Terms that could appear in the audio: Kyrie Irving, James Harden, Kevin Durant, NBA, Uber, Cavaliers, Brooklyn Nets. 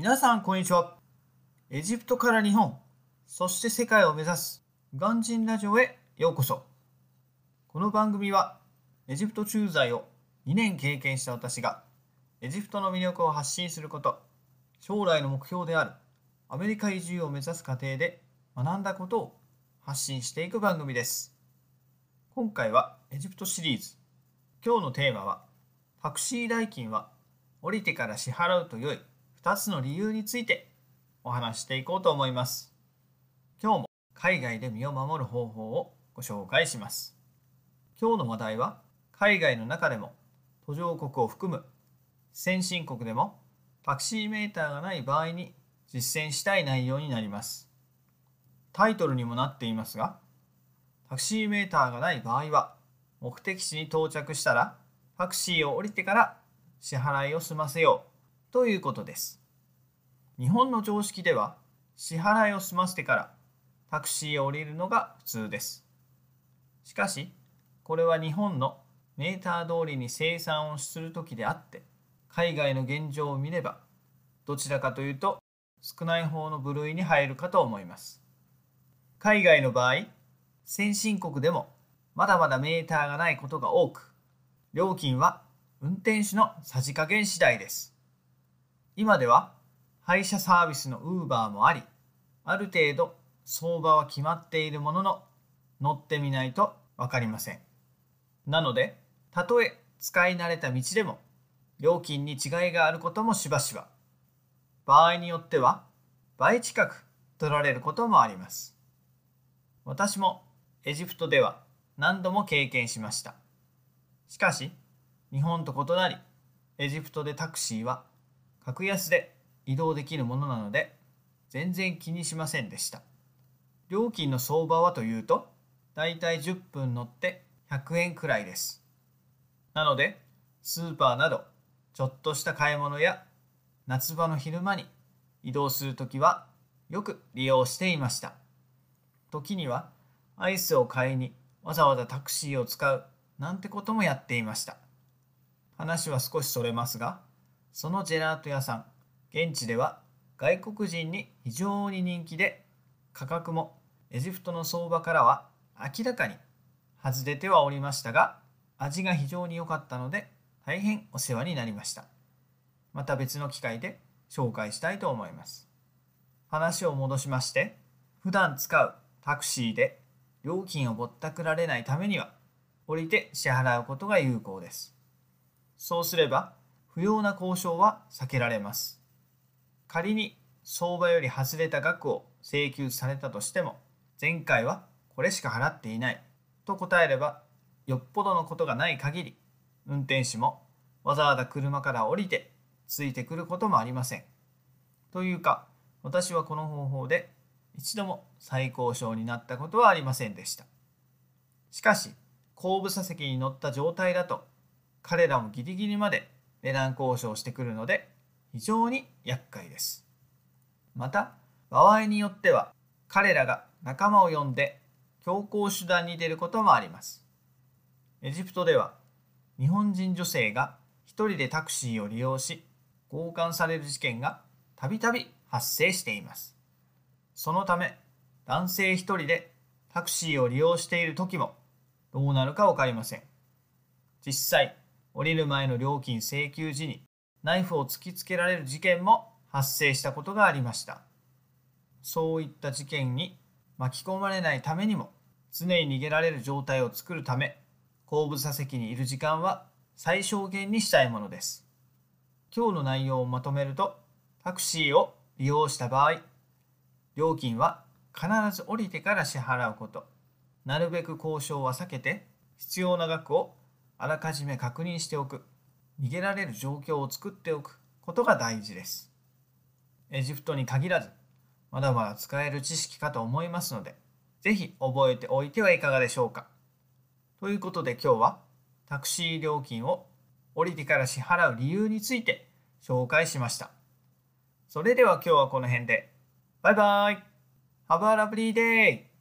皆さんこんにちは。エジプトから日本、そして世界を目指すウガン人ラジオへようこそ。この番組はエジプト駐在を2年経験した私がエジプトの魅力を発信すること、将来の目標であるアメリカ移住を目指す過程で学んだことを発信していく番組です。今回はエジプトシリーズ、今日のテーマはタクシー代金は降りてから支払うと良い2つの理由についてお話していこうと思います。今日も海外で身を守る方法をご紹介します。今日の話題は海外の中でも途上国を含む先進国でもタクシーメーターがない場合に実践したい内容になります。タイトルにもなっていますが、タクシーメーターがない場合は目的地に到着したらタクシーを降りてから支払いを済ませようということです。日本の常識では支払いを済ませてからタクシーを降りるのが普通です。しかしこれは日本のメーター通りに生産をするときであって、海外の現状を見ればどちらかというと少ない方の部類に入るかと思います。海外の場合、先進国でもまだまだメーターがないことが多く、料金は運転手のさじ加減次第です。今では配車サービスの Uber もあり、ある程度相場は決まっているものの、乗ってみないと分かりません。なので、たとえ使い慣れた道でも料金に違いがあることもしばしば、場合によっては倍近く取られることもあります。私もエジプトでは何度も経験しました。しかし日本と異なり、エジプトでタクシーは格安で移動できるものなので全然気にしませんでした。料金の相場はというとだいたい10分乗って100円くらいです。なのでスーパーなどちょっとした買い物や夏場の昼間に移動するときはよく利用していました。時にはアイスを買いにわざわざタクシーを使うなんてこともやっていました。話は少しそれますが、そのジェラート屋さん、現地では外国人に非常に人気で、価格もエジプトの相場からは明らかに外れてはおりましたが、味が非常に良かったので大変お世話になりました。また別の機会で紹介したいと思います。話を戻しまして、普段使うタクシーで料金をぼったくられないためには、降りて支払うことが有効です。そうすれば、不要な交渉は避けられます。仮に相場より外れた額を請求されたとしても、前回はこれしか払っていないと答えれば、よっぽどのことがない限り、運転手もわざわざ車から降りて、ついてくることもありません。というか、私はこの方法で一度も再交渉になったことはありませんでした。しかし、後部座席に乗った状態だと、彼らもギリギリまで値段交渉してくるので、非常に厄介です。また、場合によっては、彼らが仲間を呼んで強硬手段に出ることもあります。エジプトでは、日本人女性が一人でタクシーを利用し、強姦される事件がたびたび発生しています。そのため、男性一人でタクシーを利用している時もどうなるかわかりません。実際、降りる前の料金請求時にナイフを突きつけられる事件も発生したことがありました。そういった事件に巻き込まれないためにも、常に逃げられる状態を作るため、後部座席にいる時間は最小限にしたいものです。今日の内容をまとめると、タクシーを利用した場合、料金は必ず降りてから支払うこと、なるべく交渉は避けて、必要な額をあらかじめ確認しておく、逃げられる状況を作っておくことが大事です。エジプトに限らず、まだまだ使える知識かと思いますので、ぜひ覚えておいてはいかがでしょうか。ということで今日は、タクシー料金を降りてから支払う理由について紹介しました。それでは今日はこの辺で。バイバイ。Have a lovely day!